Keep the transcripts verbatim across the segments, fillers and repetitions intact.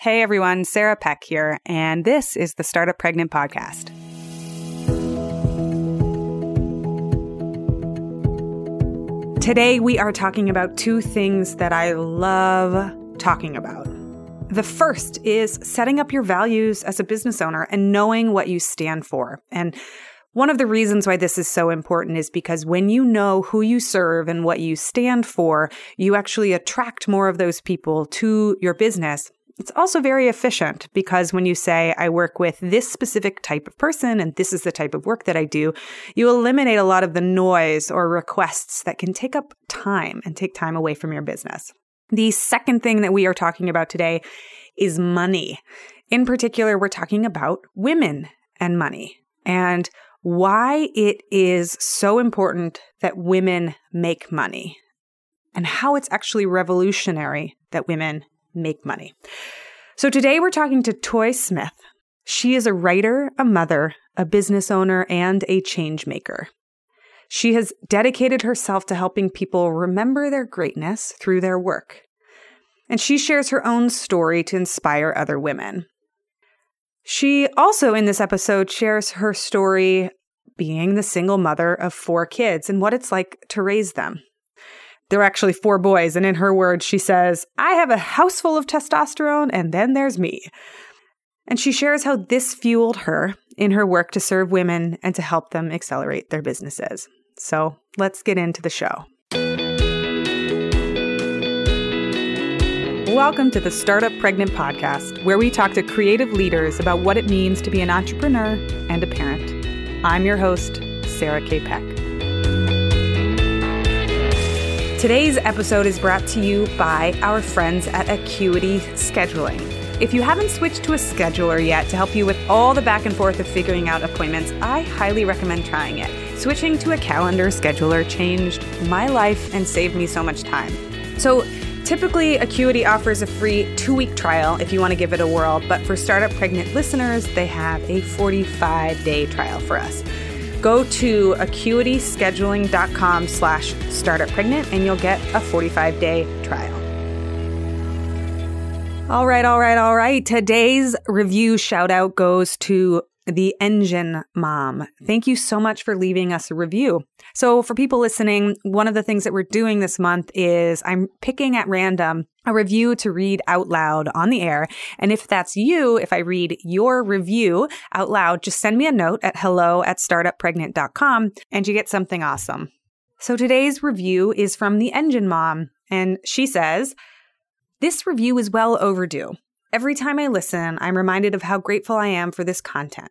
Hey everyone, Sarah Peck here, and this is the Startup Pregnant Podcast. Today we are talking about two things that I love talking about. The first is setting up your values as a business owner and knowing what you stand for. And one of the reasons why this is so important is because when you know who you serve and what you stand for, you actually attract more of those people to your business. It's also very efficient because when you say, I work with this specific type of person and this is the type of work that I do, you eliminate a lot of the noise or requests that can take up time and take time away from your business. The second thing that we are talking about today is money. In particular, we're talking about women and money and why it is so important that women make money and how it's actually revolutionary that women make money. So today we're talking to Toi Smith. She is a writer, a mother, a business owner, and a change maker. She has dedicated herself to helping people remember their greatness through their work. And she shares her own story to inspire other women. She also, in this episode, shares her story being the single mother of four kids and what it's like to raise them. There are actually four boys, and in her words, she says, I have a house full of testosterone, and then there's me. And she shares how this fueled her in her work to serve women and to help them accelerate their businesses. So let's get into the show. Welcome to the Startup Pregnant Podcast, where we talk to creative leaders about what it means to be an entrepreneur and a parent. I'm your host, Sarah K. Peck. Today's episode is brought to you by our friends at Acuity Scheduling. If you haven't switched to a scheduler yet to help you with all the back and forth of figuring out appointments, I highly recommend trying it. Switching to a calendar scheduler changed my life and saved me so much time. So typically, Acuity offers a free two-week trial if you want to give it a whirl, but for Startup Pregnant listeners, they have a forty-five day trial for us. Go to acuity scheduling dot com slash startup pregnant and you'll get a forty-five day trial. All right, all right, all right. Today's review shout out goes to the Engine Mom. Thank you so much for leaving us a review. So for people listening, one of the things that we're doing this month is I'm picking at random a review to read out loud on the air. And if that's you, if I read your review out loud, just send me a note at hello at startup pregnant dot com and you get something awesome. So today's review is from the Engine Mom. And she says, this review is well overdue. Every time I listen, I'm reminded of how grateful I am for this content.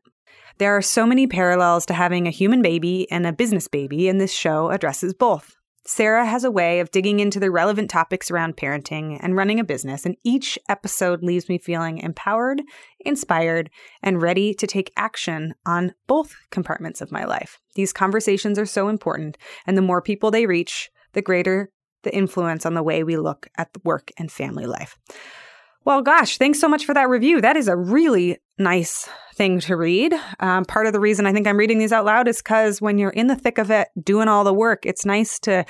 There are so many parallels to having a human baby and a business baby, and this show addresses both. Sarah has a way of digging into the relevant topics around parenting and running a business, and each episode leaves me feeling empowered, inspired, and ready to take action on both compartments of my life. These conversations are so important, and the more people they reach, the greater the influence on the way we look at work and family life. Well, gosh, thanks so much for that review. That is a really nice thing to read. Um, part of the reason I think I'm reading these out loud is because when you're in the thick of it, doing all the work, it's nice to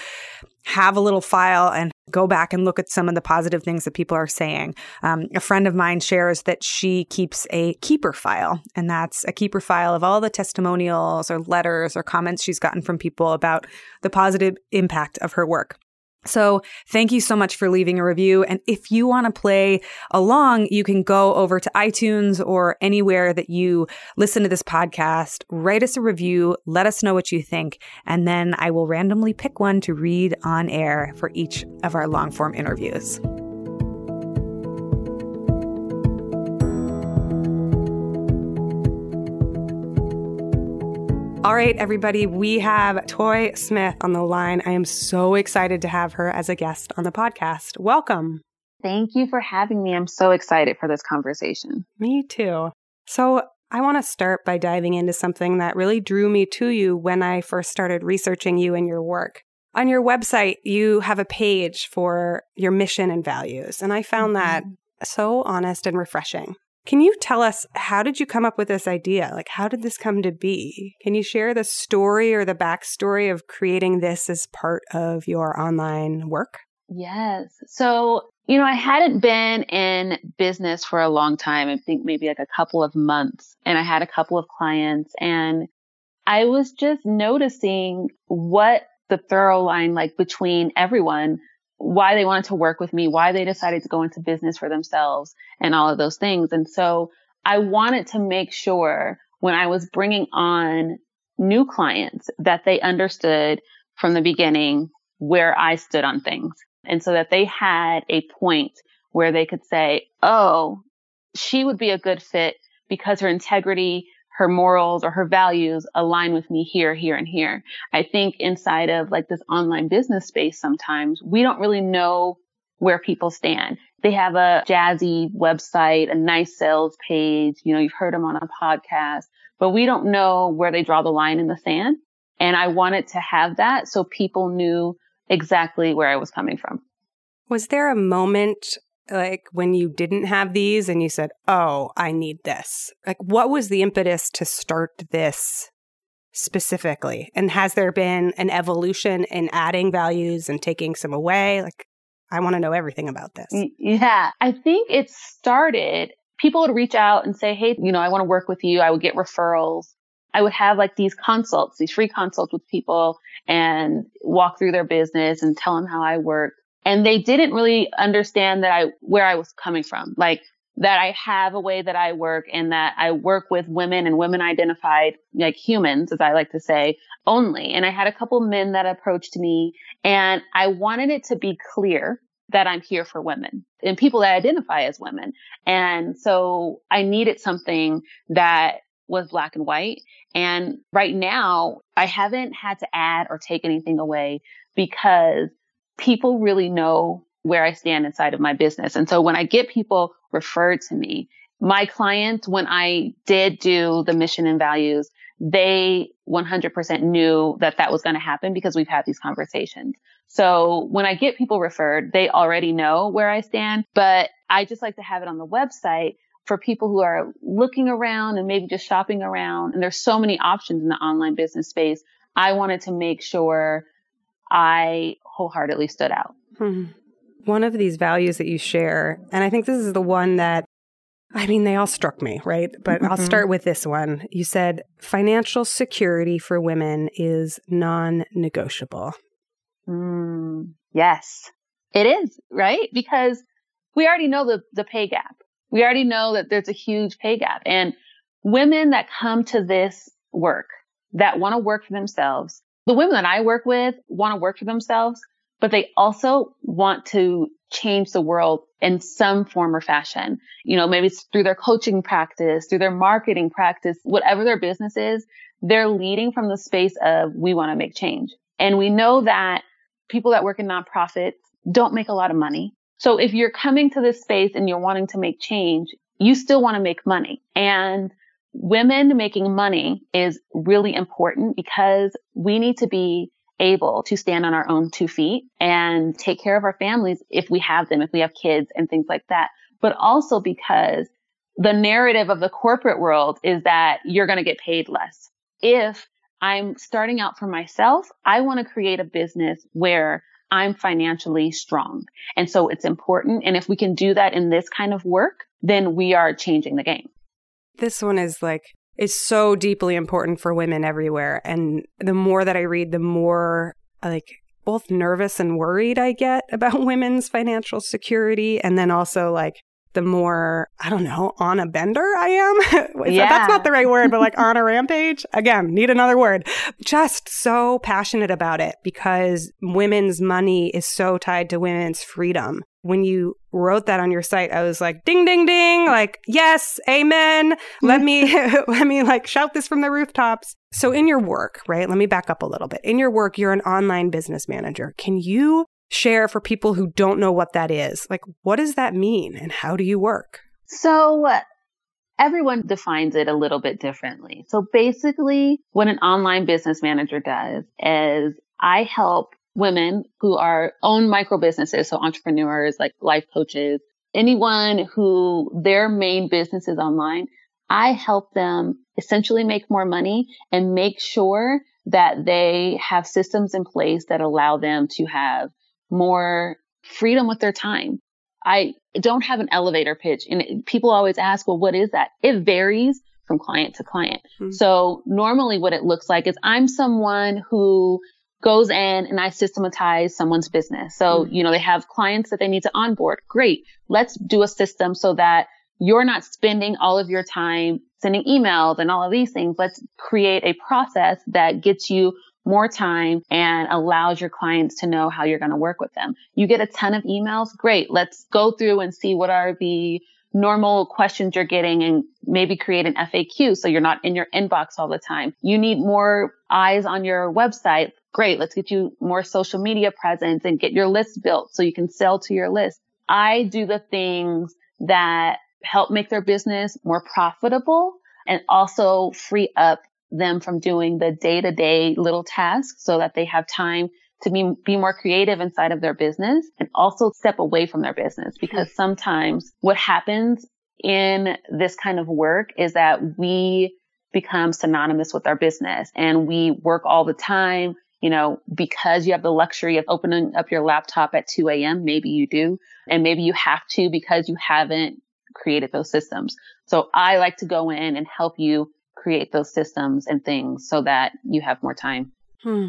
have a little file and go back and look at some of the positive things that people are saying. Um, a friend of mine shares that she keeps a keeper file, and that's a keeper file of all the testimonials or letters or comments she's gotten from people about the positive impact of her work. So thank you so much for leaving a review. And if you want to play along, you can go over to iTunes or anywhere that you listen to this podcast, write us a review, let us know what you think, and then I will randomly pick one to read on air for each of our long-form interviews. All right, everybody, we have Toi Smith on the line. I am so excited to have her as a guest on the podcast. Welcome. Thank you for having me. I'm so excited for this conversation. Me too. So I want to start by diving into something that really drew me to you when I first started researching you and your work. On your website, you have a page for your mission and values, and I found that so honest and refreshing. Can you tell us, how did you come up with this idea? Like, how did this come to be? Can you share the story or the backstory of creating this as part of your online work? Yes. So you know, I hadn't been in business for a long time. I think maybe like a couple of months, and I had a couple of clients, and I was just noticing what the thorough line, like between everyone, why they wanted to work with me, why they decided to go into business for themselves, and all of those things. And so I wanted to make sure when I was bringing on new clients that they understood from the beginning where I stood on things. And so that they had a point where they could say, oh, she would be a good fit because her integrity, her morals, or her values align with me here, here, and here. I think inside of like this online business space, sometimes we don't really know where people stand. They have a jazzy website, a nice sales page. You know, you've heard them on a podcast, but we don't know where they draw the line in the sand. And I wanted to have that so people knew exactly where I was coming from. Was there a moment like when you didn't have these and you said, oh, I need this? Like, what was the impetus to start this specifically? And has there been an evolution in adding values and taking some away? Like, I want to know everything about this. Yeah, I think it started, people would reach out and say, hey, you know, I want to work with you. I would get referrals. I would have like these consults, these free consults with people, and walk through their business and tell them how I work. And they didn't really understand that I, where I was coming from, like that I have a way that I work and that I work with women and women identified like humans, as I like to say, only. And I had a couple men that approached me, and I wanted it to be clear that I'm here for women and people that identify as women. And so I needed something that was black and white. And right now, I haven't had to add or take anything away because people really know where I stand inside of my business. And so when I get people referred to me, my clients, when I did do the mission and values, they one hundred percent knew that that was going to happen because we've had these conversations. So when I get people referred, they already know where I stand, but I just like to have it on the website for people who are looking around and maybe just shopping around. And there's so many options in the online business space. I wanted to make sure I wholeheartedly stood out. Hmm. One of these values that you share, and I think this is the one that, I mean, they all struck me, right? But mm-hmm. I'll start with this one. You said financial security for women is non-negotiable. Mm, yes, it is, right? Because we already know the, the pay gap. We already know that there's a huge pay gap, and women that come to this work that want to work for themselves, the women that I work with want to work for themselves, but they also want to change the world in some form or fashion. You know, maybe it's through their coaching practice, through their marketing practice, whatever their business is, they're leading from the space of, we want to make change. And we know that people that work in nonprofits don't make a lot of money. So if you're coming to this space and you're wanting to make change, you still want to make money. And women making money is really important because we need to be able to stand on our own two feet and take care of our families if we have them, if we have kids and things like that. But also because the narrative of the corporate world is that you're going to get paid less. If I'm starting out for myself, I want to create a business where I'm financially strong. And so it's important. And if we can do that in this kind of work, then we are changing the game. This one is like, it's so deeply important for women everywhere. And the more that I read, the more like both nervous and worried I get about women's financial security. And then also like the more, I don't know, on a bender I am. Yeah. That's not the right word, but like on a rampage. Again, need another word. Just so passionate about it because women's money is so tied to women's freedom. When you wrote that on your site, I was like, ding, ding, ding, like, yes, amen. Let me, let me like shout this from the rooftops. So in your work, right? Let me back up a little bit. In your work, you're an online business manager. Can you share for people who don't know what that is? Like, what does that mean and how do you work? So uh, everyone defines it a little bit differently. So basically what an online business manager does is I help women who are own micro businesses, so entrepreneurs, like life coaches, anyone who their main business is online, I help them essentially make more money and make sure that they have systems in place that allow them to have more freedom with their time. I don't have an elevator pitch. And people always ask, well, what is that? It varies from client to client. Mm-hmm. So normally what it looks like is I'm someone who goes in and I systematize someone's business. So, mm-hmm. you know, they have clients that they need to onboard. Great. Let's do a system so that you're not spending all of your time sending emails and all of these things. Let's create a process that gets you more time and allows your clients to know how you're going to work with them. You get a ton of emails. Great. Let's go through and see what are the normal questions you're getting and maybe create an F A Q so you're not in your inbox all the time. You need more eyes on your website. Great. Let's get you more social media presence and get your list built so you can sell to your list. I do the things that help make their business more profitable and also free up them from doing the day-to-day little tasks so that they have time to be, be more creative inside of their business and also step away from their business. Because sometimes what happens in this kind of work is that we become synonymous with our business and we work all the time, you know, because you have the luxury of opening up your laptop at two a.m. Maybe you do, and maybe you have to because you haven't created those systems. So I like to go in and help you create those systems and things so that you have more time. Hmm.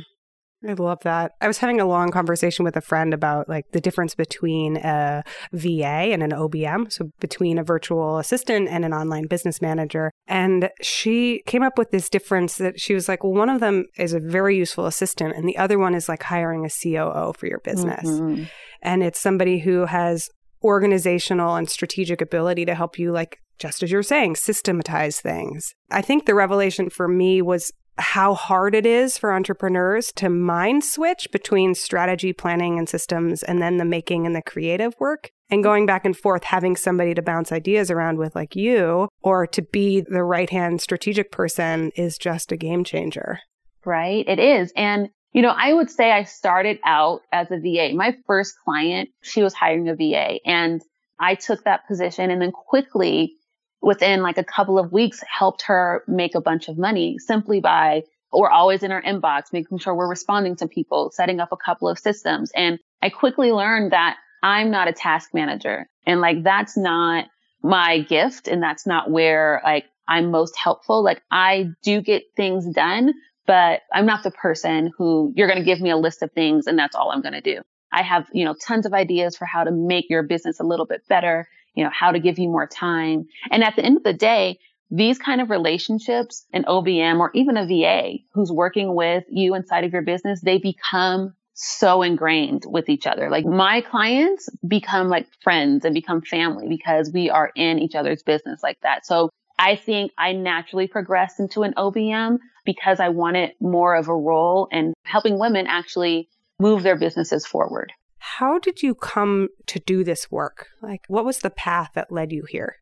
I love that. I was having a long conversation with a friend about like the difference between a V A and an O B M, so between a virtual assistant and an online business manager. And she came up with this difference that she was like, well, one of them is a very useful assistant and the other one is like hiring a C O O for your business. Mm-hmm. And it's somebody who has organizational and strategic ability to help you, like, just as you're saying, systematize things. I think the revelation for me was how hard it is for entrepreneurs to mind switch between strategy, planning, and systems, and then the making and the creative work. And going back and forth, having somebody to bounce ideas around with like you, or to be the right-hand strategic person is just a game changer. Right, it is. And you know, I would say I started out as a V A. My first client, she was hiring a V A, and I took that position and then quickly, within like a couple of weeks, helped her make a bunch of money simply by, we're always in our inbox, making sure we're responding to people, setting up a couple of systems. And I quickly learned that I'm not a task manager, and like, that's not my gift. And that's not where like I'm most helpful. Like, I do get things done, but I'm not the person who you're going to give me a list of things and that's all I'm going to do. I have, you know, tons of ideas for how to make your business a little bit better, you know, how to give you more time. And at the end of the day, these kind of relationships, an O B M or even a V A who's working with you inside of your business, they become so ingrained with each other. Like, my clients become like friends and become family because we are in each other's business like that. So I think I naturally progressed into an O B M because I wanted more of a role in helping women actually move their businesses forward. How did you come to do this work? Like, what was the path that led you here?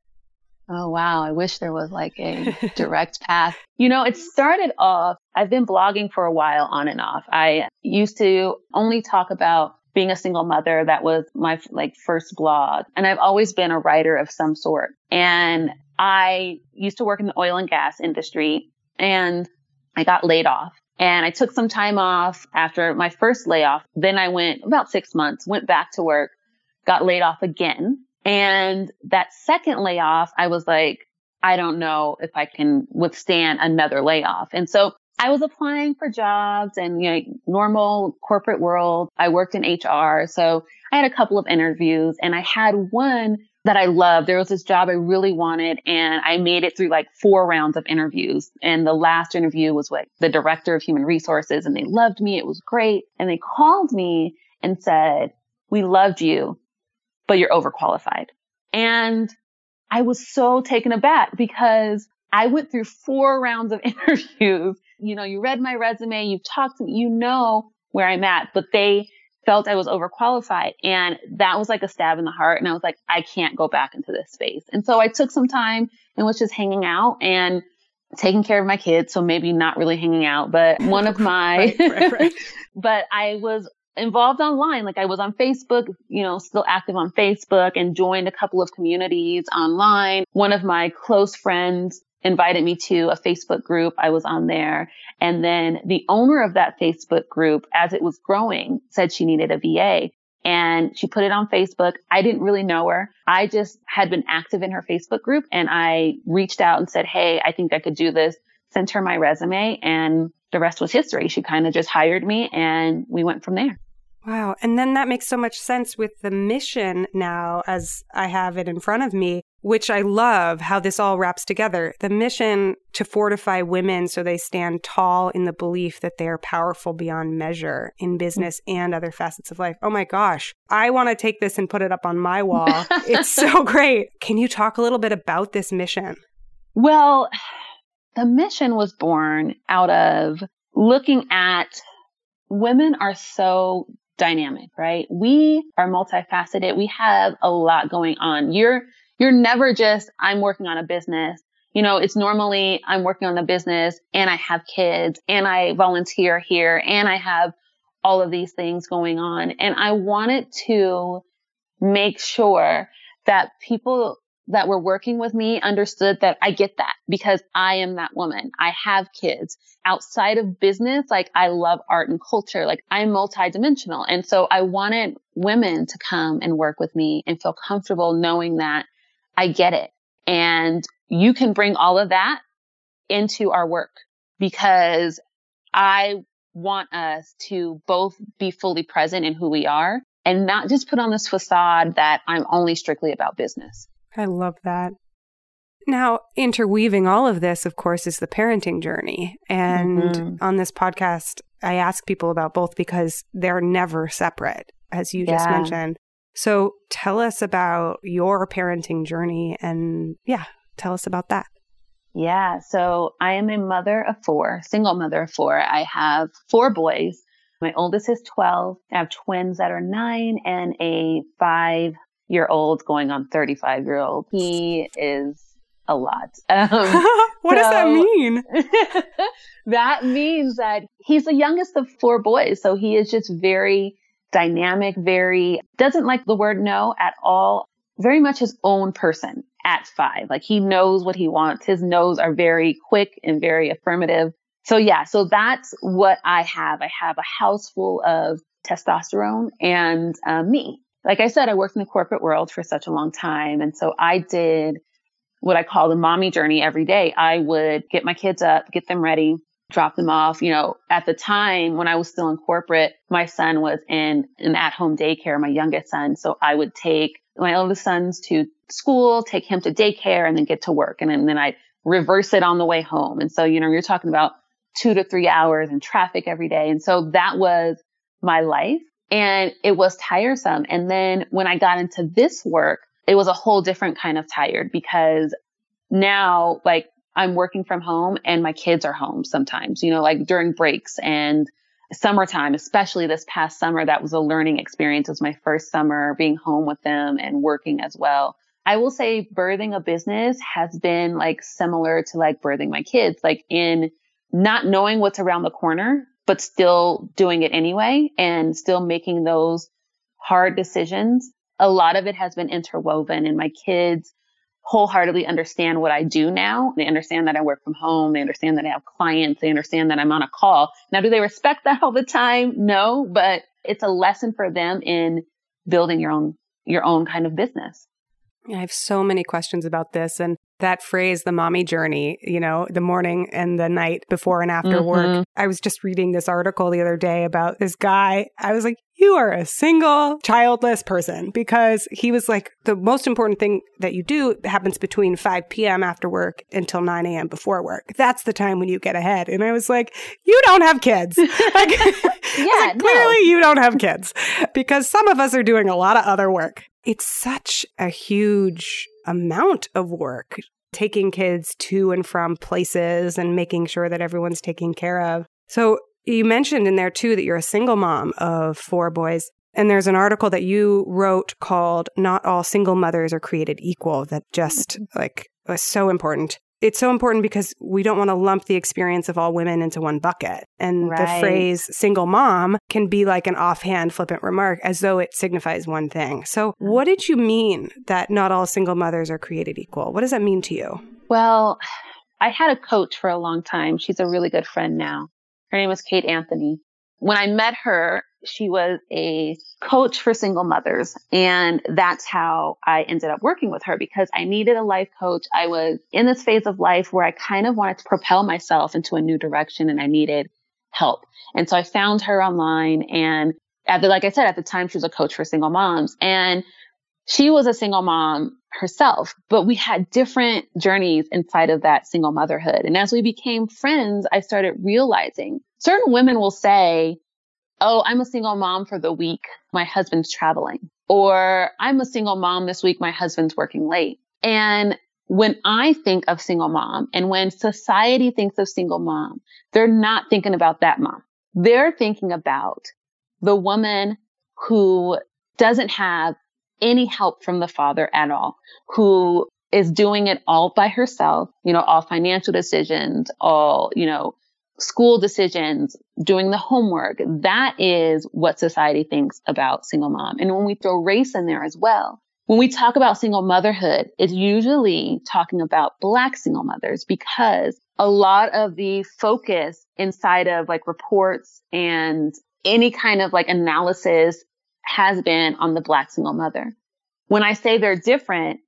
Oh, wow. I wish there was like a direct path. You know, it started off, I've been blogging for a while on and off. I used to only talk about being a single mother. That was my like first blog. And I've always been a writer of some sort. And I used to work in the oil and gas industry, and I got laid off, and I took some time off after my first layoff. Then I went about six months, went back to work, got laid off again. And that second layoff, I was like, I don't know if I can withstand another layoff. And so I was applying for jobs and, you know, normal corporate world. I worked in H R. So I had a couple of interviews, and I had one that I loved. There was this job I really wanted, and I made it through like four rounds of interviews. And the last interview was like the director of human resources, and they loved me. It was great. And they called me and said, "We loved you, but you're overqualified." And I was so taken aback because I went through four rounds of interviews. You know, you read my resume, you've talked to me, you know where I'm at, but they felt I was overqualified. And that was like a stab in the heart. And I was like, I can't go back into this space. And so I took some time and was just hanging out and taking care of my kids. So maybe not really hanging out, but one of my, right, right, right. But I was involved online. Like, I was on Facebook, you know, still active on Facebook, and joined a couple of communities online. One of my close friends invited me to a Facebook group. I was on there. And then the owner of that Facebook group, as it was growing, said she needed a V A. and she put it on Facebook. I didn't really know her. I just had been active in her Facebook group, and I reached out and said, hey, I think I could do this, sent her my resume, and the rest was history. She kind of just hired me, and we went from there. Wow. And then that makes so much sense with the mission now as I have it in front of me, which I love how this all wraps together. The mission to fortify women so they stand tall in the belief that they are powerful beyond measure in business and other facets of life. Oh my gosh. I want to take this and put it up on my wall. It's so great. Can you talk a little bit about this mission? Well, the mission was born out of looking at women are so dynamic, right? We are multifaceted. We have a lot going on. You're, you're never just, I'm working on a business. You know, it's normally I'm working on the business and I have kids and I volunteer here and I have all of these things going on. And I wanted to make sure that people that were working with me understood that I get that because I am that woman. I have kids outside of business. Like I love art and culture. Like I'm multidimensional. And so I wanted women to come and work with me and feel comfortable knowing that I get it. And you can bring all of that into our work because I want us to both be fully present in who we are and not just put on this facade that I'm only strictly about business. I love that. Now, interweaving all of this, of course, is the parenting journey. And mm-hmm. on this podcast, I ask people about both because they're never separate, as you yeah. just mentioned. So tell us about your parenting journey and yeah, tell us about that. Yeah. So I am a mother of four, single mother of four. I have four boys. My oldest is twelve. I have twins that are nine and a five year old going on thirty-five year old. He is a lot. Um, what so, does that mean? That means that he's the youngest of four boys. So he is just very dynamic, very, doesn't like the word no at all. Very much his own person at five. Like he knows what he wants. His no's are very quick and very affirmative. So yeah, so that's what I have. I have a house full of testosterone and uh, me. Like I said, I worked in the corporate world for such a long time. And so I did what I call the mommy journey every day. I would get my kids up, get them ready, drop them off. You know, at the time when I was still in corporate, my son was in an at-home daycare, my youngest son. So I would take my oldest sons to school, take him to daycare, and then get to work. And then, and then I'd reverse it on the way home. And so, you know, you're talking about two to three hours in traffic every day. And so that was my life. And it was tiresome. And then when I got into this work, it was a whole different kind of tired because now like I'm working from home and my kids are home sometimes, you know, like during breaks and summertime, especially this past summer, that was a learning experience. It was my first summer being home with them and working as well. I will say birthing a business has been like similar to like birthing my kids, like in not knowing what's around the corner, but still doing it anyway and still making those hard decisions. A lot of it has been interwoven, and my kids wholeheartedly understand what I do now. They understand that I work from home. They understand that I have clients. They understand that I'm on a call. Now, do they respect that all the time? No, but it's a lesson for them in building your own, your own kind of business. I have so many questions about this. And that phrase, the mommy journey, you know, the morning and the night before and after mm-hmm. work. I was just reading this article the other day about this guy. I was like, you are a single childless person because he was like, the most important thing that you do happens between five p.m. after work until nine a.m. before work. That's the time when you get ahead. And I was like, you don't have kids. Like, yeah, like, clearly no. You don't have kids because some of us are doing a lot of other work. It's such a huge amount of work, taking kids to and from places and making sure that everyone's taken care of. So you mentioned in there, too, that you're a single mom of four boys. And there's an article that you wrote called Not All Single Mothers Are Created Equal that just like was so important. It's so important because we don't want to lump the experience of all women into one bucket. And right. the phrase single mom can be like an offhand flippant remark as though it signifies one thing. So what did you mean that not all single mothers are created equal? What does that mean to you? Well, I had a coach for a long time. She's a really good friend now. Her name is Kate Anthony. When I met her, she was a coach for single mothers. And that's how I ended up working with her, because I needed a life coach. I was in this phase of life where I kind of wanted to propel myself into a new direction and I needed help. And so I found her online. And at the, like I said, at the time, she was a coach for single moms. And she was a single mom herself, but we had different journeys inside of that single motherhood. And as we became friends, I started realizing certain women will say, oh, I'm a single mom for the week, my husband's traveling, or I'm a single mom this week, my husband's working late. And when I think of single mom and when society thinks of single mom, they're not thinking about that mom. They're thinking about the woman who doesn't have any help from the father at all, who is doing it all by herself, you know, all financial decisions, all, you know, school decisions, doing the homework. That is what society thinks about single mom. And when we throw race in there as well, when we talk about single motherhood, it's usually talking about Black single mothers, because a lot of the focus inside of like reports and any kind of like analysis has been on the Black single mother. When I say they're different,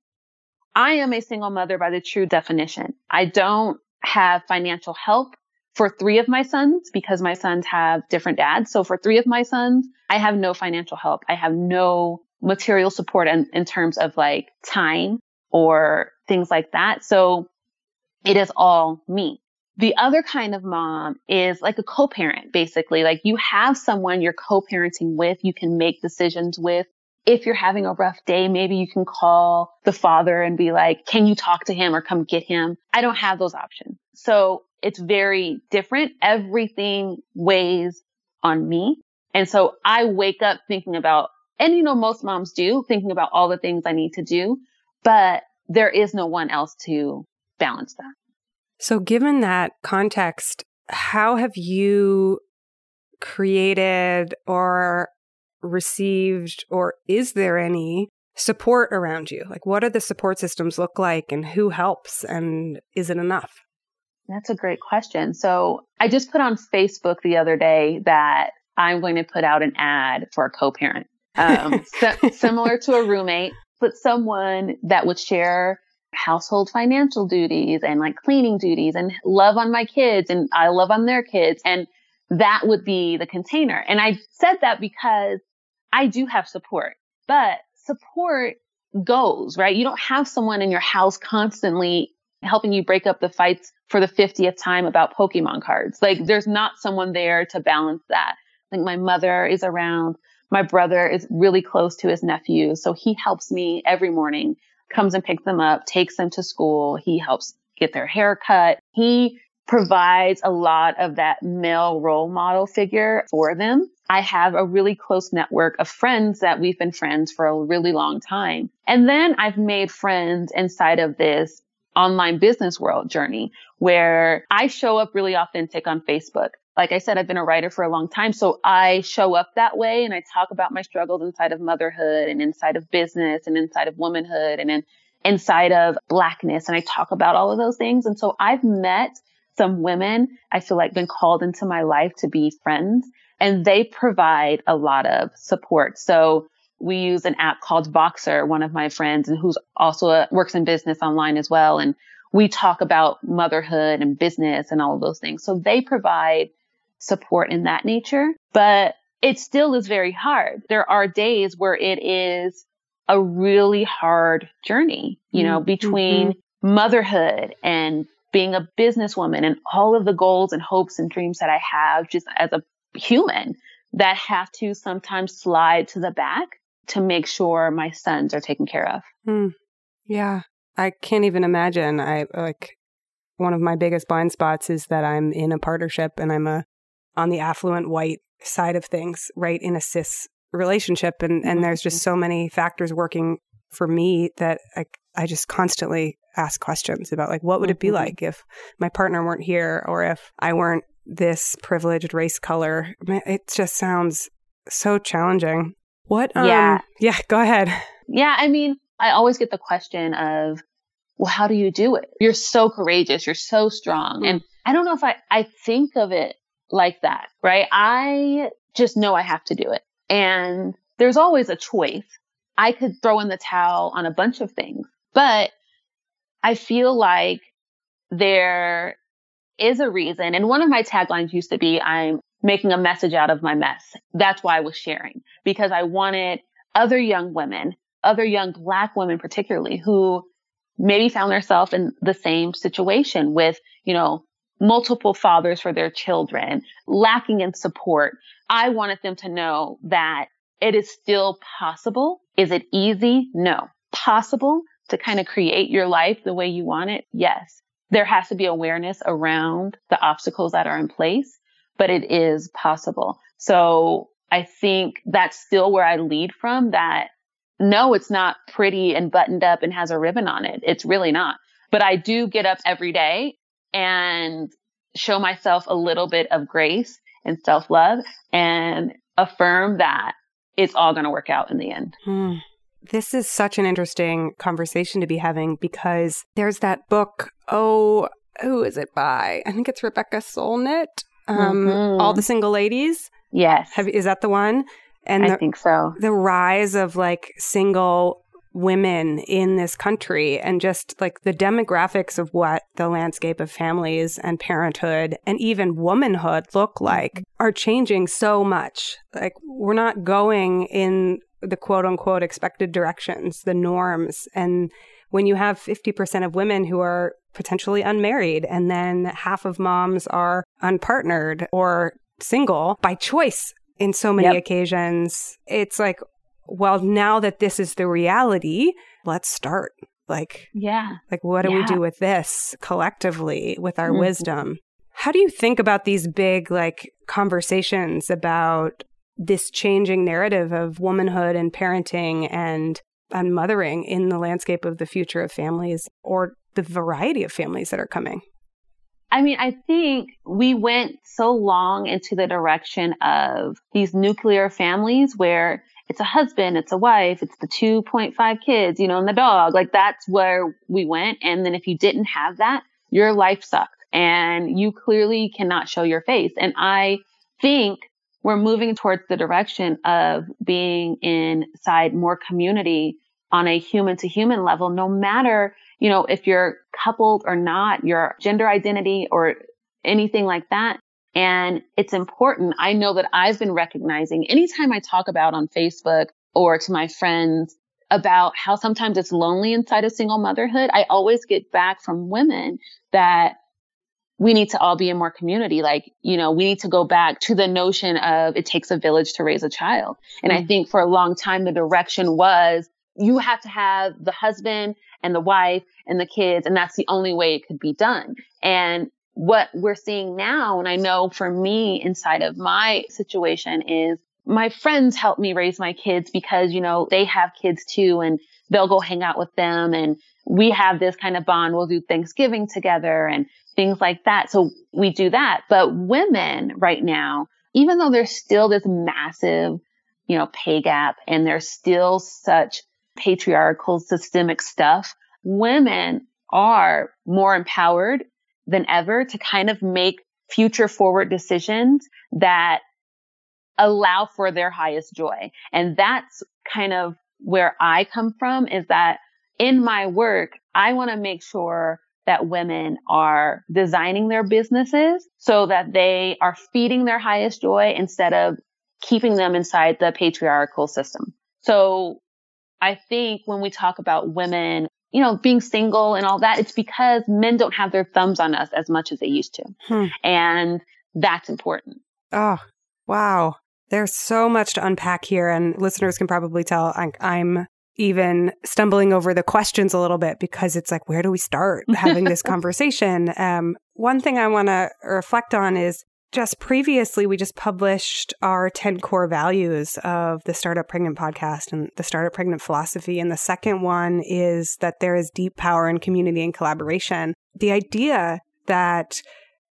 I am a single mother by the true definition. I don't have financial help for three of my sons because my sons have different dads. So for three of my sons, I have no financial help. I have no material support in, in terms of like time or things like that. So it is all me. The other kind of mom is like a co-parent, basically. Like you have someone you're co-parenting with, you can make decisions with. If you're having a rough day, maybe you can call the father and be like, can you talk to him or come get him? I don't have those options. So it's very different. Everything weighs on me. And so I wake up thinking about, and you know, most moms do, thinking about all the things I need to do, but there is no one else to balance that. So given that context, how have you created or received, or is there any support around you? Like, what do the support systems look like and who helps, and is it enough? That's a great question. So I just put on Facebook the other day that I'm going to put out an ad for a co-parent, um, so, similar to a roommate, but someone that would share household financial duties and like cleaning duties and love on my kids and I love on their kids. And that would be the container. And I said that because I do have support, but support goes, right? You don't have someone in your house constantly helping you break up the fights for the fiftieth time about Pokemon cards. Like there's not someone there to balance that. Like my mother is around. My brother is really close to his nephew. So he helps me every morning, comes and picks them up, takes them to school. He helps get their hair cut. He provides a lot of that male role model figure for them. I have a really close network of friends that we've been friends for a really long time. And then I've made friends inside of this online business world journey where I show up really authentic on Facebook. Like I said, I've been a writer for a long time. So I show up that way and I talk about my struggles inside of motherhood and inside of business and inside of womanhood and in, inside of Blackness. And I talk about all of those things. And so I've met some women, I feel like been called into my life to be friends, and they provide a lot of support. So we use an app called Voxer, one of my friends, and who's also a, works in business online as well. And we talk about motherhood and business and all of those things. So they provide support in that nature, but it still is very hard. There are days where it is a really hard journey, you know, mm-hmm. between motherhood and being a businesswoman and all of the goals and hopes and dreams that I have just as a human that have to sometimes slide to the back to make sure my sons are taken care of. Mm. Yeah. I can't even imagine. I like one of my biggest blind spots is that I'm in a partnership and I'm a on the affluent white side of things, right, in a cis relationship. And, and there's just so many factors working for me that I, I just constantly ask questions about, like, what would it be like if my partner weren't here or if I weren't this privileged race color? It just sounds so challenging. What? Um, yeah. Yeah, go ahead. Yeah, I mean, I always get the question of, well, how do you do it? You're so courageous. You're so strong. And I don't know if I, I think of it like that, right? I just know I have to do it. And there's always a choice. I could throw in the towel on a bunch of things, but I feel like there is a reason. And one of my taglines used to be, I'm making a message out of my mess. That's why I was sharing, because I wanted other young women, other young Black women particularly, who maybe found themselves in the same situation with, you know, multiple fathers for their children, lacking in support. I wanted them to know that it is still possible. Is it easy? No. Possible to kind of create your life the way you want it? Yes. There has to be awareness around the obstacles that are in place, but it is possible. So I think that's still where I lead from, that no, it's not pretty and buttoned up and has a ribbon on it. It's really not. But I do get up every day and show myself a little bit of grace and self-love and affirm that it's all going to work out in the end. Hmm. This is such an interesting conversation to be having, because there's that book, oh, who is it by? I think it's Rebecca Solnit, um, mm-hmm. All the Single Ladies. Yes. Have, is that the one? And the, I think so. The rise of like single women in this country, and just like the demographics of what the landscape of families and parenthood and even womanhood look like are changing so much. Like, we're not going in the quote unquote expected directions, the norms. And when you have fifty percent of women who are potentially unmarried, and then half of moms are unpartnered or single by choice in so many yep. occasions, it's like, well, now that this is the reality, let's start. Like, yeah. Like, what do yeah. we do with this collectively with our mm-hmm. wisdom? How do you think about these big, like, conversations about this changing narrative of womanhood and parenting and, and mothering in the landscape of the future of families, or the variety of families that are coming? I mean, I think we went so long into the direction of these nuclear families where it's a husband, it's a wife, it's the two point five kids, you know, and the dog. Like, that's where we went. And then if you didn't have that, your life sucked and you clearly cannot show your face. And I think we're moving towards the direction of being inside more community on a human to human level, no matter, you know, if you're coupled or not, your gender identity or anything like that. And it's important. I know that I've been recognizing anytime I talk about on Facebook or to my friends about how sometimes it's lonely inside of single motherhood, I always get back from women that we need to all be in more community. Like, you know, we need to go back to the notion of it takes a village to raise a child. And mm-hmm. I think for a long time, the direction was you have to have the husband and the wife and the kids, and that's the only way it could be done. And what we're seeing now, and I know for me inside of my situation, is my friends help me raise my kids because, you know, they have kids too, and they'll go hang out with them. And we have this kind of bond. We'll do Thanksgiving together and things like that. So we do that. But women right now, even though there's still this massive, you know, pay gap, and there's still such patriarchal systemic stuff, women are more empowered than ever to kind of make future forward decisions that allow for their highest joy. And that's kind of where I come from, is that in my work, I want to make sure that women are designing their businesses so that they are feeding their highest joy instead of keeping them inside the patriarchal system. So I think when we talk about women, you know, being single and all that, it's because men don't have their thumbs on us as much as they used to. Hmm. And that's important. Oh, wow. There's so much to unpack here. And listeners can probably tell I, I'm even stumbling over the questions a little bit, because it's like, where do we start having this conversation? Um, one thing I want to reflect on is just previously, we just published our ten core values of the Startup Pregnant podcast and the Startup Pregnant philosophy. And the second one is that there is deep power in community and collaboration. The idea that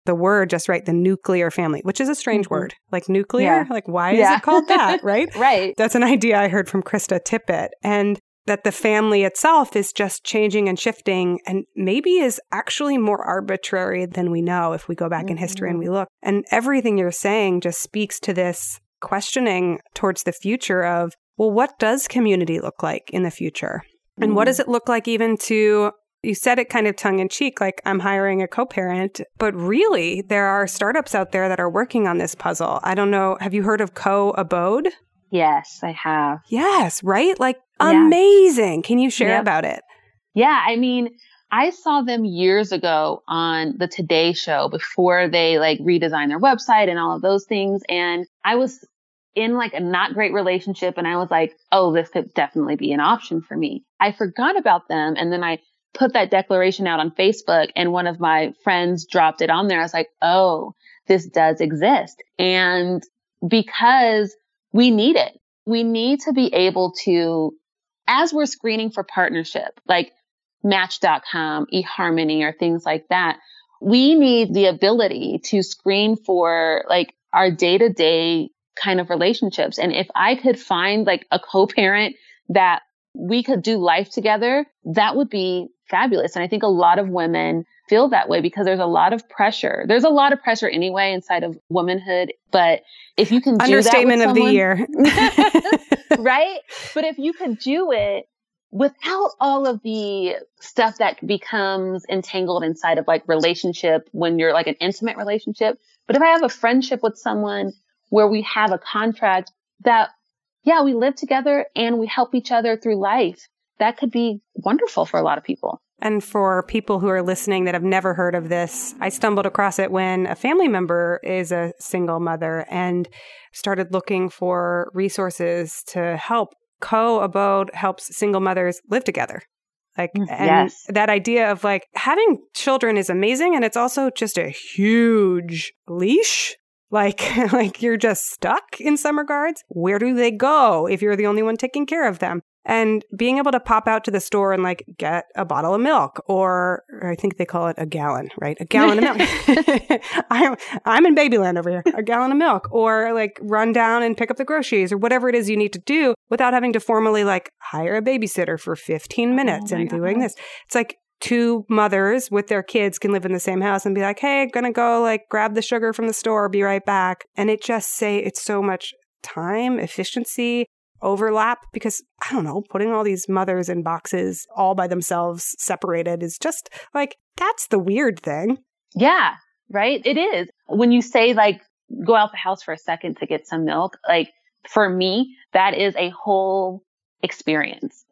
the word, just right, the nuclear family, which is a strange mm-hmm. word, like nuclear, yeah. like why yeah. is it called that, right? Right. That's an idea I heard from Krista Tippett. And that the family itself is just changing and shifting, and maybe is actually more arbitrary than we know if we go back mm-hmm. in history and we look. And everything you're saying just speaks to this questioning towards the future of, well, what does community look like in the future? And mm-hmm. what does it look like even to, you said it kind of tongue in cheek, like I'm hiring a co-parent, but really there are startups out there that are working on this puzzle. I don't know. Have you heard of Co-Abode? Yes, I have. Yes, right? Like yeah. amazing. Can you share yep. about it? Yeah. I mean, I saw them years ago on the Today Show before they like redesigned their website and all of those things. And I was in like a not great relationship. And I was like, oh, this could definitely be an option for me. I forgot about them. And then I put that declaration out on Facebook and one of my friends dropped it on there. I was like, oh, this does exist. And because we need it, we need to be able to, as we're screening for partnership, like Match dot com, eHarmony, or things like that, we need the ability to screen for like our day-to-day kind of relationships. And if I could find like a co-parent that we could do life together, that would be fabulous. And I think a lot of women feel that way because there's a lot of pressure. There's a lot of pressure anyway inside of womanhood. But if you can do Understatement that with someone, of the year. Right? But if you can do it without all of the stuff that becomes entangled inside of like relationship when you're like an intimate relationship. But if I have a friendship with someone where we have a contract that, yeah, we live together and we help each other through life, that could be wonderful for a lot of people. And for people who are listening that have never heard of this, I stumbled across it when a family member is a single mother and started looking for resources to help. Co-Abode helps single mothers live together. Like, and yes. that idea of like having children is amazing. And it's also just a huge leash. Like, like you're just stuck in some regards. Where do they go if you're the only one taking care of them? And being able to pop out to the store and like get a bottle of milk, or, or I think they call it a gallon, right? A gallon of milk. I'm, I'm in Babyland over here. A gallon of milk, or like run down and pick up the groceries, or whatever it is you need to do without having to formally like hire a babysitter for fifteen minutes oh my and God. Doing this. It's like two mothers with their kids can live in the same house and be like, hey, I'm going to go like grab the sugar from the store, be right back. And it just say it's so much time, efficiency, overlap, because I don't know, putting all these mothers in boxes all by themselves separated is just like, that's the weird thing. Yeah, right. It is. When you say like, go out the house for a second to get some milk, like for me, that is a whole experience.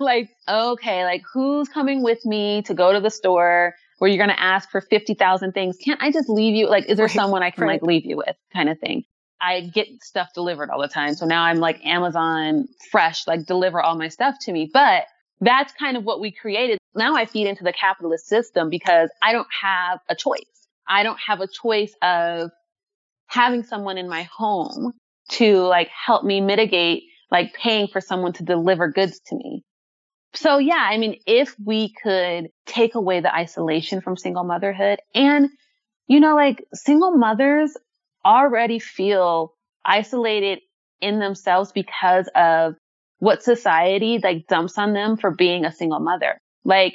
Like, okay, like who's coming with me to go to the store where you're going to ask for fifty thousand things? Can't I just leave you? Like, is there right, someone I can right. like leave you with kind of thing? I get stuff delivered all the time. So now I'm like Amazon Fresh, like deliver all my stuff to me. But that's kind of what we created. Now I feed into the capitalist system because I don't have a choice. I don't have a choice of having someone in my home to like help me mitigate, like paying for someone to deliver goods to me. So yeah, I mean, if we could take away the isolation from single motherhood, and you know, like single mothers already feel isolated in themselves because of what society like dumps on them for being a single mother. Like,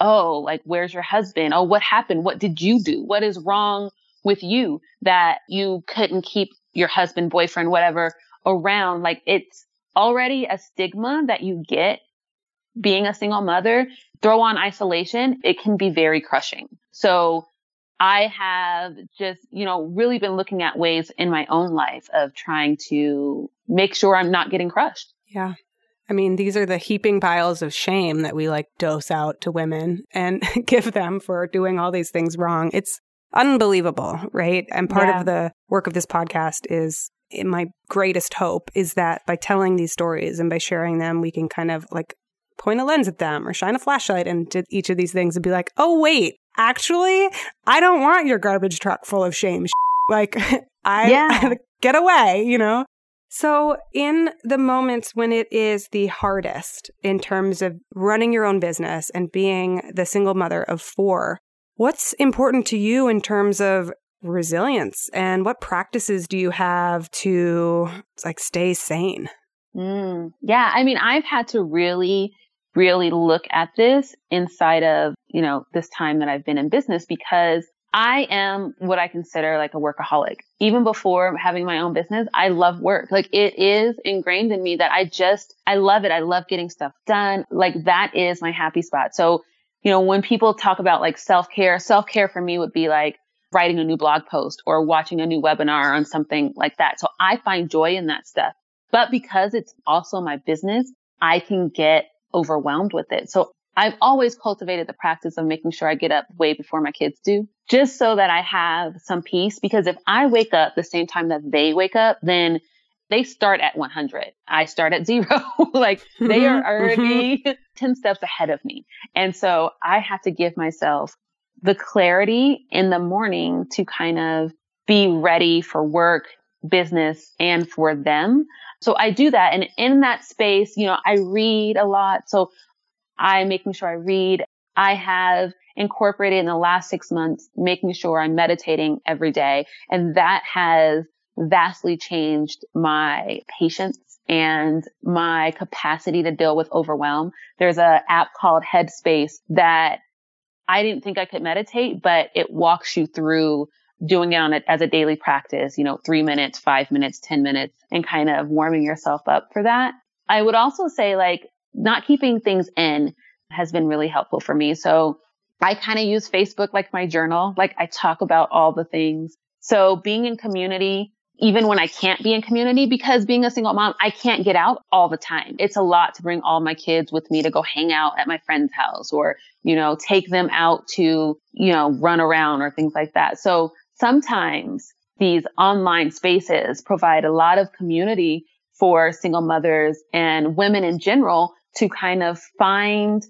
oh, like, where's your husband? Oh, what happened? What did you do? What is wrong with you that you couldn't keep your husband, boyfriend, whatever around? Like, it's already a stigma that you get being a single mother. Throw on isolation. It can be very crushing. So I have just, you know, really been looking at ways in my own life of trying to make sure I'm not getting crushed. Yeah. I mean, these are the heaping piles of shame that we like dose out to women and give them for doing all these things wrong. It's unbelievable, right? And part yeah. of the work of this podcast is, my greatest hope is that by telling these stories and by sharing them, we can kind of like point a lens at them or shine a flashlight into each of these things and be like, oh, wait. Actually, I don't want your garbage truck full of shame. Shit. Like, I, yeah. I get away, you know? So in the moments when it is the hardest in terms of running your own business and being the single mother of four, what's important to you in terms of resilience and what practices do you have to like stay sane? Mm, yeah. I mean, I've had to really really look at this inside of, you know, this time that I've been in business, because I am what I consider like a workaholic. Even before having my own business, I love work. Like it is ingrained in me that I just, I love it. I love getting stuff done. Like that is my happy spot. So, you know, when people talk about like self-care, self-care for me would be like writing a new blog post or watching a new webinar on something like that. So I find joy in that stuff. But because it's also my business, I can get overwhelmed with it. So I've always cultivated the practice of making sure I get up way before my kids do, just so that I have some peace. Because if I wake up the same time that they wake up, then they start at one hundred. I start at zero. Like they are already ten steps ahead of me. And so I have to give myself the clarity in the morning to kind of be ready for work, business, and for them. So I do that. And in that space, you know, I read a lot. So I'm making sure I read. I have incorporated in the last six months, making sure I'm meditating every day. And that has vastly changed my patience and my capacity to deal with overwhelm. There's an app called Headspace that I didn't think I could meditate, but it walks you through doing it on it as a daily practice, you know, three minutes, five minutes, ten minutes, and kind of warming yourself up for that. I would also say like not keeping things in has been really helpful for me. So I kind of use Facebook like my journal. Like I talk about all the things. So being in community, even when I can't be in community, because being a single mom, I can't get out all the time. It's a lot to bring all my kids with me to go hang out at my friend's house or, you know, take them out to, you know, run around or things like that. So sometimes these online spaces provide a lot of community for single mothers and women in general to kind of find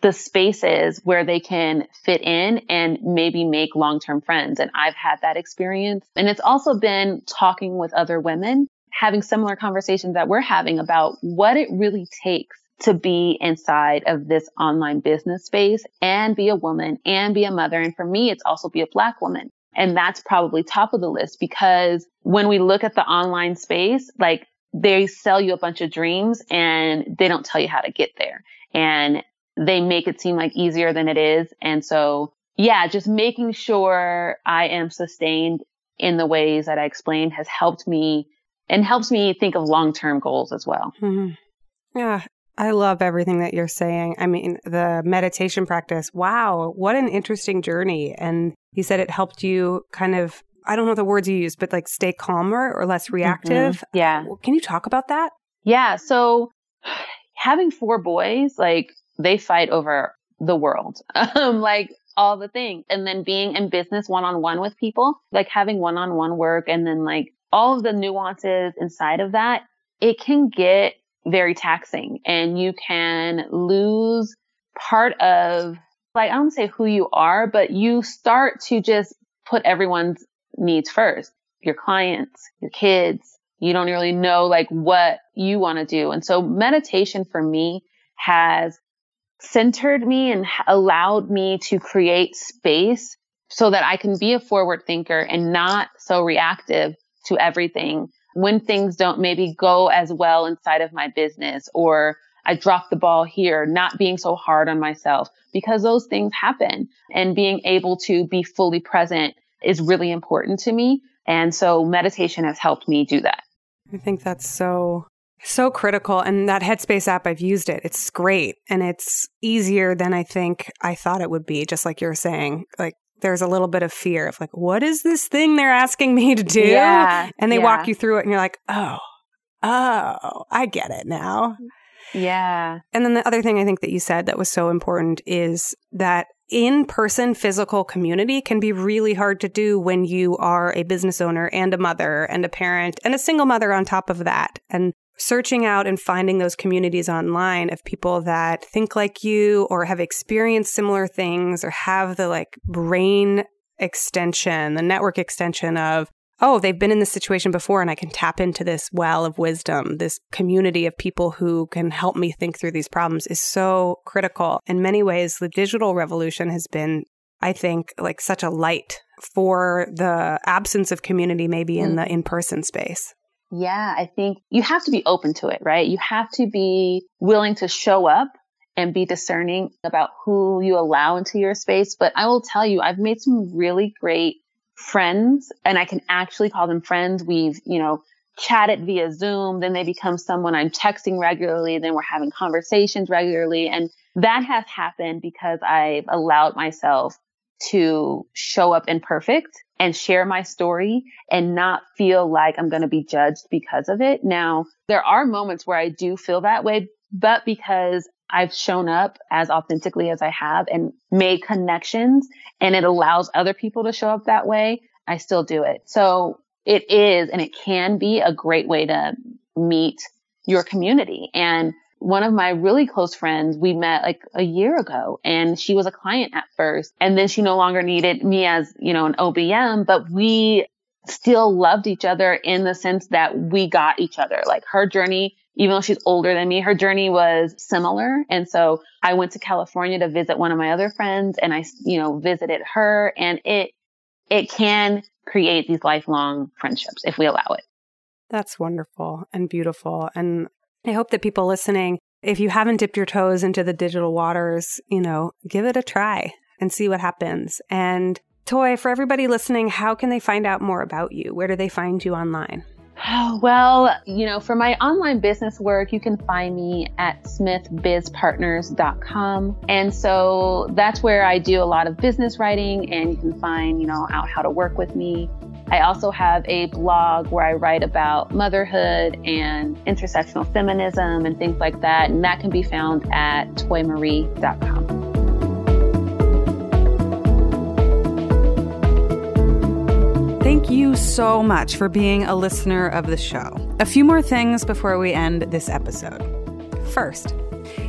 the spaces where they can fit in and maybe make long-term friends. And I've had that experience. And it's also been talking with other women, having similar conversations that we're having about what it really takes to be inside of this online business space and be a woman and be a mother. And for me, it's also be a Black woman. And that's probably top of the list, because when we look at the online space, like they sell you a bunch of dreams and they don't tell you how to get there. And they make it seem like easier than it is. And so, yeah, just making sure I am sustained in the ways that I explained has helped me and helps me think of long-term goals as well. Mm-hmm. Yeah, I love everything that you're saying. I mean, the meditation practice, wow, what an interesting journey. And you said it helped you kind of, I don't know the words you used, but like stay calmer or less reactive. Mm-hmm. Yeah. Can you talk about that? Yeah. So having four boys, like, they fight over the world, um, like all the things. And then being in business one-on-one with people, like having one-on-one work and then like all of the nuances inside of that, it can get very taxing and you can lose part of, like, I don't say who you are, but you start to just put everyone's needs first, your clients, your kids. You don't really know like what you want to do. And so meditation for me has centered me and allowed me to create space so that I can be a forward thinker and not so reactive to everything when things don't maybe go as well inside of my business, or I drop the ball here, not being so hard on myself, because those things happen. And being able to be fully present is really important to me. And so meditation has helped me do that. I think that's so So critical. And that Headspace app, I've used it. It's great. And it's easier than I think I thought it would be, just like you're saying. Like there's a little bit of fear of like, what is this thing they're asking me to do? Yeah, and they yeah. walk you through it and you're like, oh, oh, I get it now. Yeah. And then the other thing I think that you said that was so important is that in-person physical community can be really hard to do when you are a business owner and a mother and a parent and a single mother on top of that. And searching out and finding those communities online of people that think like you or have experienced similar things or have the like brain extension, the network extension of, oh, they've been in this situation before and I can tap into this well of wisdom, this community of people who can help me think through these problems is so critical. In many ways, the digital revolution has been, I think, like such a light for the absence of community maybe in the in-person space. Yeah, I think you have to be open to it, right? You have to be willing to show up and be discerning about who you allow into your space. But I will tell you, I've made some really great friends, and I can actually call them friends. We've, you know, chatted via Zoom, then they become someone I'm texting regularly, then we're having conversations regularly. And that has happened because I've allowed myself to show up imperfect and share my story and not feel like I'm going to be judged because of it. Now, there are moments where I do feel that way, but because I've shown up as authentically as I have and made connections, and it allows other people to show up that way, I still do it. So it is, and it can be a great way to meet your community. And one of my really close friends, we met like a year ago, and she was a client at first, and then she no longer needed me as, you know, an O B M, but we still loved each other in the sense that we got each other. Like her journey, even though she's older than me, her journey was similar. And so I went to California to visit one of my other friends, and I, you know, visited her, and it, it can create these lifelong friendships if we allow it. That's wonderful and beautiful. And I hope that people listening, if you haven't dipped your toes into the digital waters, you know, give it a try and see what happens. And Toi, for everybody listening, how can they find out more about you? Where do they find you online? Oh, well, you know, for my online business work, you can find me at smith biz partners dot com. And so that's where I do a lot of business writing, and you can find, you know, out how to work with me. I also have a blog where I write about motherhood and intersectional feminism and things like that. And that can be found at Toy Marie dot com. Thank you so much for being a listener of the show. A few more things before we end this episode. First,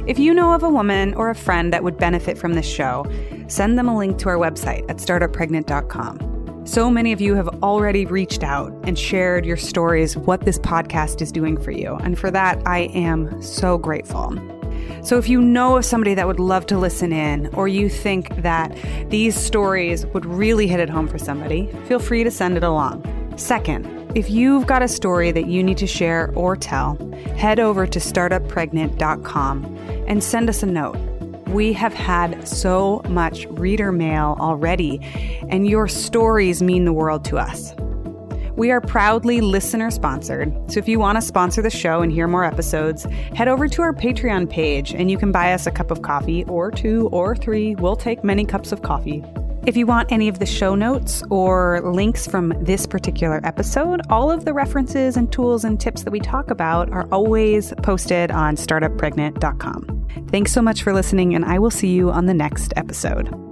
if you know of a woman or a friend that would benefit from this show, send them a link to our website at start up pregnant dot com. So many of you have already reached out and shared your stories, what this podcast is doing for you. And for that, I am so grateful. So if you know of somebody that would love to listen in, or you think that these stories would really hit it home for somebody, feel free to send it along. Second, if you've got a story that you need to share or tell, head over to start up pregnant dot com and send us a note. We have had so much reader mail already, and your stories mean the world to us. We are proudly listener-sponsored, so if you want to sponsor the show and hear more episodes, head over to our Patreon page and you can buy us a cup of coffee, or two or three. We'll take many cups of coffee. If you want any of the show notes or links from this particular episode, all of the references and tools and tips that we talk about are always posted on start up pregnant dot com. Thanks so much for listening, and I will see you on the next episode.